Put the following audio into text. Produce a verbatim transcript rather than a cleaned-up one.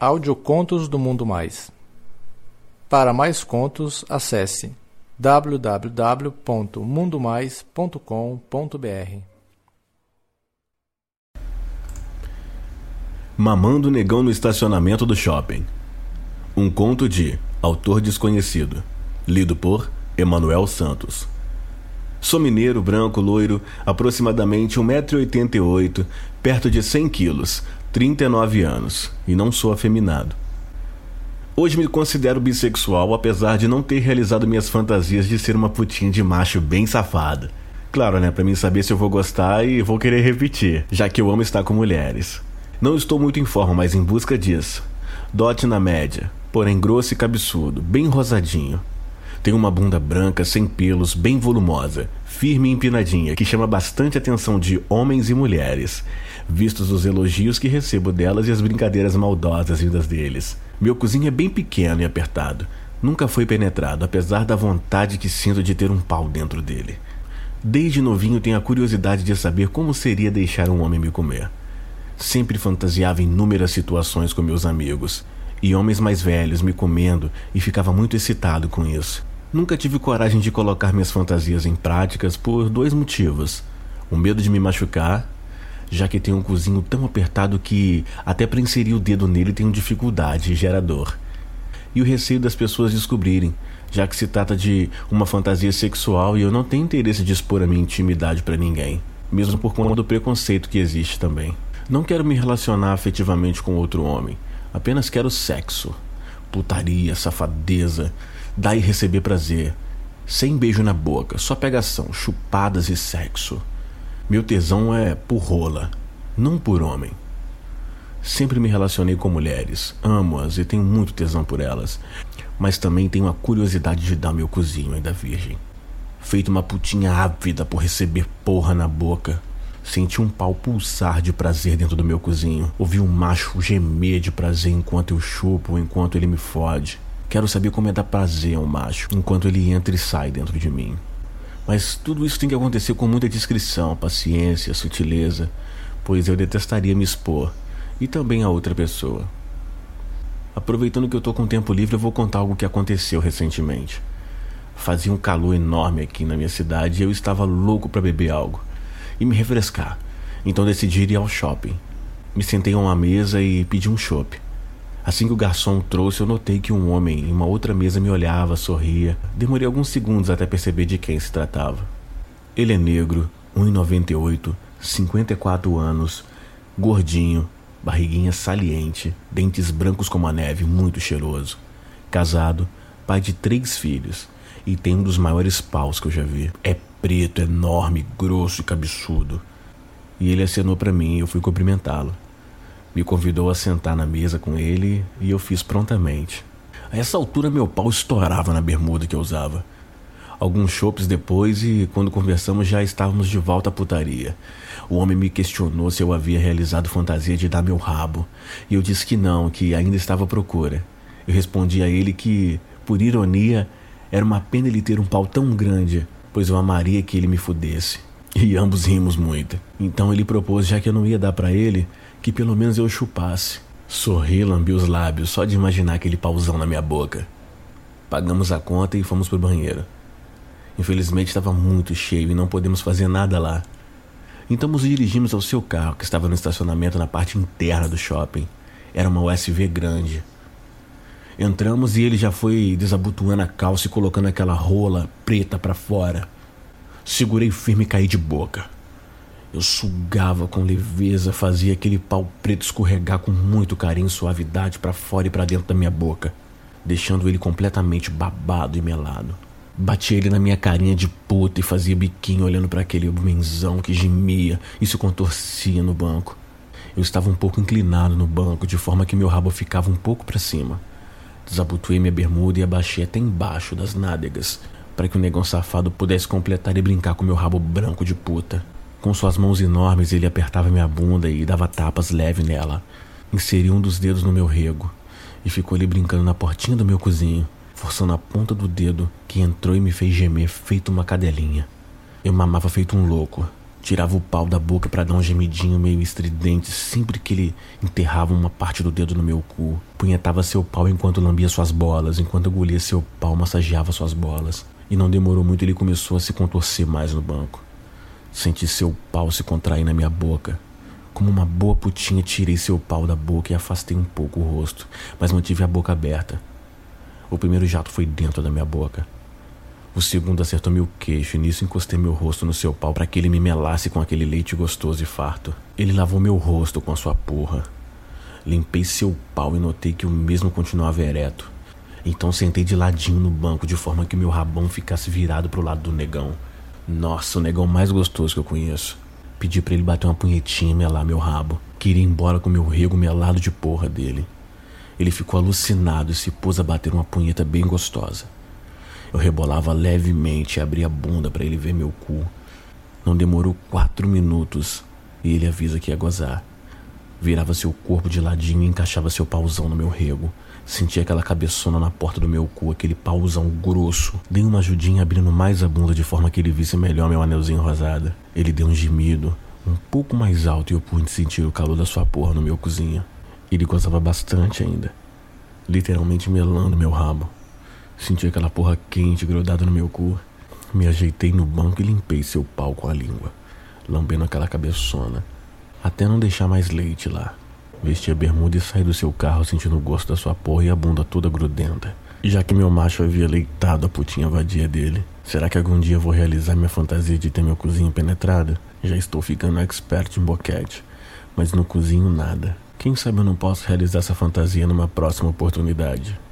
Audiocontos do Mundo Mais. Para mais contos, acesse w w w ponto mundo mais ponto com ponto b r. Mamando negão no estacionamento do shopping. Um conto de autor desconhecido, lido por Emanuel Santos. Sou mineiro, branco, loiro, aproximadamente um metro e oitenta e oito, perto de cem quilos, trinta e nove anos, e não sou afeminado. Hoje me considero bissexual, apesar de não ter realizado minhas fantasias de ser uma putinha de macho bem safada. Claro, né, pra mim saber se eu vou gostar e vou querer repetir, já que eu amo estar com mulheres. Não estou muito em forma, mas em busca disso. Dote na média, porém grosso e cabeçudo, bem rosadinho. Tenho uma bunda branca, sem pelos, bem volumosa, firme e empinadinha, que chama bastante a atenção de homens e mulheres, vistos os elogios que recebo delas e as brincadeiras maldosas vindas deles. Meu cozinho é bem pequeno e apertado. Nunca foi penetrado, apesar da vontade que sinto de ter um pau dentro dele. Desde novinho tenho a curiosidade de saber como seria deixar um homem me comer. Sempre fantasiava inúmeras situações com meus amigos, e homens mais velhos me comendo, e ficava muito excitado com isso. Nunca tive coragem de colocar minhas fantasias em práticas por dois motivos. O medo de me machucar, já que tenho um cozinho tão apertado que até para inserir o dedo nele tenho dificuldade e gera dor. E o receio das pessoas descobrirem, já que se trata de uma fantasia sexual e eu não tenho interesse de expor a minha intimidade para ninguém, mesmo por conta do preconceito que existe também. Não quero me relacionar afetivamente com outro homem, apenas quero sexo, putaria, safadeza, dar e receber prazer, sem beijo na boca, só pegação, chupadas e sexo. Meu tesão é por rola, não por homem. Sempre me relacionei com mulheres, amo-as e tenho muito tesão por elas, mas também tenho a curiosidade de dar meu cozinho ainda virgem. Feito uma putinha ávida por receber porra na boca, senti um pau pulsar de prazer dentro do meu cozinho. Ouvi um macho gemer de prazer enquanto eu chupo, enquanto ele me fode. Quero saber como é dar prazer a um macho, enquanto ele entra e sai dentro de mim. Mas tudo isso tem que acontecer com muita discrição, paciência, sutileza, pois eu detestaria me expor, e também a outra pessoa. Aproveitando que eu tô com tempo livre, eu vou contar algo que aconteceu recentemente. Fazia um calor enorme aqui na minha cidade e eu estava louco para beber algo e me refrescar, então decidi ir ao shopping. Me sentei a uma mesa e pedi um chopp. Assim que o garçom trouxe, eu notei que um homem em uma outra mesa me olhava, sorria. Demorei alguns segundos até perceber de quem se tratava. Ele é negro, um metro e noventa e oito, cinquenta e quatro anos, gordinho, barriguinha saliente, dentes brancos como a neve, muito cheiroso. Casado, pai de três filhos e tem um dos maiores paus que eu já vi. É preto, enorme, grosso e cabeçudo. E ele acenou para mim e eu fui cumprimentá-lo. Me convidou a sentar na mesa com ele e eu fiz prontamente. A essa altura meu pau estourava na bermuda que eu usava. Alguns chopes depois e quando conversamos já estávamos de volta à putaria. O homem me questionou se eu havia realizado fantasia de dar meu rabo e eu disse que não, que ainda estava à procura. Eu respondi a ele que, por ironia, era uma pena ele ter um pau tão grande, pois eu amaria que ele me fudesse. E ambos rimos muito. Então ele propôs, já que eu não ia dar pra ele, que pelo menos eu chupasse. Sorri, lambi os lábios, só de imaginar aquele pauzão na minha boca. Pagamos a conta e fomos pro banheiro. Infelizmente estava muito cheio e não podemos fazer nada lá. Então nos dirigimos ao seu carro, que estava no estacionamento na parte interna do shopping. Era uma U S V grande. Entramos e ele já foi desabotoando a calça e colocando aquela rola preta pra fora. Segurei firme e caí de boca. Eu sugava com leveza, fazia aquele pau preto escorregar com muito carinho e suavidade pra fora e pra dentro da minha boca, deixando ele completamente babado e melado. Batia ele na minha carinha de puta e fazia biquinho olhando pra aquele homenzão que gemia e se contorcia no banco. Eu estava um pouco inclinado no banco, de forma que meu rabo ficava um pouco pra cima. Desabotoei minha bermuda e abaixei até embaixo das nádegas, para que o negão safado pudesse completar e brincar com meu rabo branco de puta. Com suas mãos enormes ele apertava minha bunda e dava tapas leves nela. Inseriu um dos dedos no meu rego e ficou ali brincando na portinha do meu cozinho, forçando a ponta do dedo que entrou e me fez gemer feito uma cadelinha. Eu mamava feito um louco, Tirava o pau da boca pra dar um gemidinho meio estridente sempre que ele enterrava uma parte do dedo no meu cu. Punhetava seu pau enquanto lambia suas bolas, enquanto engolia seu pau massageava suas bolas. E não demorou muito, ele começou a se contorcer mais no banco. Senti seu pau se contrair na minha boca. Como uma boa putinha, tirei seu pau da boca e afastei um pouco o rosto, mas mantive a boca aberta. O primeiro jato foi dentro da minha boca. O segundo acertou meu queixo e nisso encostei meu rosto no seu pau para que ele me melasse com aquele leite gostoso e farto. Ele lavou meu rosto com a sua porra. Limpei seu pau e notei que o mesmo continuava ereto. Então sentei de ladinho no banco de forma que meu rabão ficasse virado pro lado do negão. Nossa, o negão mais gostoso que eu conheço. Pedi para ele bater uma punhetinha e melar meu rabo. Queria ir embora com meu rego melado de porra dele. Ele ficou alucinado e se pôs a bater uma punheta bem gostosa. Eu rebolava levemente e abria a bunda para ele ver meu cu. Não demorou quatro minutos e ele avisa que ia gozar. Virava seu corpo de ladinho e encaixava seu pauzão no meu rego. Sentia aquela cabeçona na porta do meu cu, aquele pauzão grosso. Dei uma ajudinha abrindo mais a bunda de forma que ele visse melhor meu anelzinho rosada. Ele deu um gemido, um pouco mais alto, e eu pude sentir o calor da sua porra no meu cozinha. Ele gozava bastante ainda, literalmente melando meu rabo. Senti aquela porra quente grudada no meu cu. Me ajeitei no banco e limpei seu pau com a língua, lambendo aquela cabeçona, até não deixar mais leite lá. Vesti a bermuda e saí do seu carro sentindo o gosto da sua porra e a bunda toda grudenta. Já que meu macho havia leitado a putinha vadia dele, será que algum dia vou realizar minha fantasia de ter meu cozinho penetrado? Já estou ficando expert em boquete, mas no cozinho nada. Quem sabe eu não posso realizar essa fantasia numa próxima oportunidade.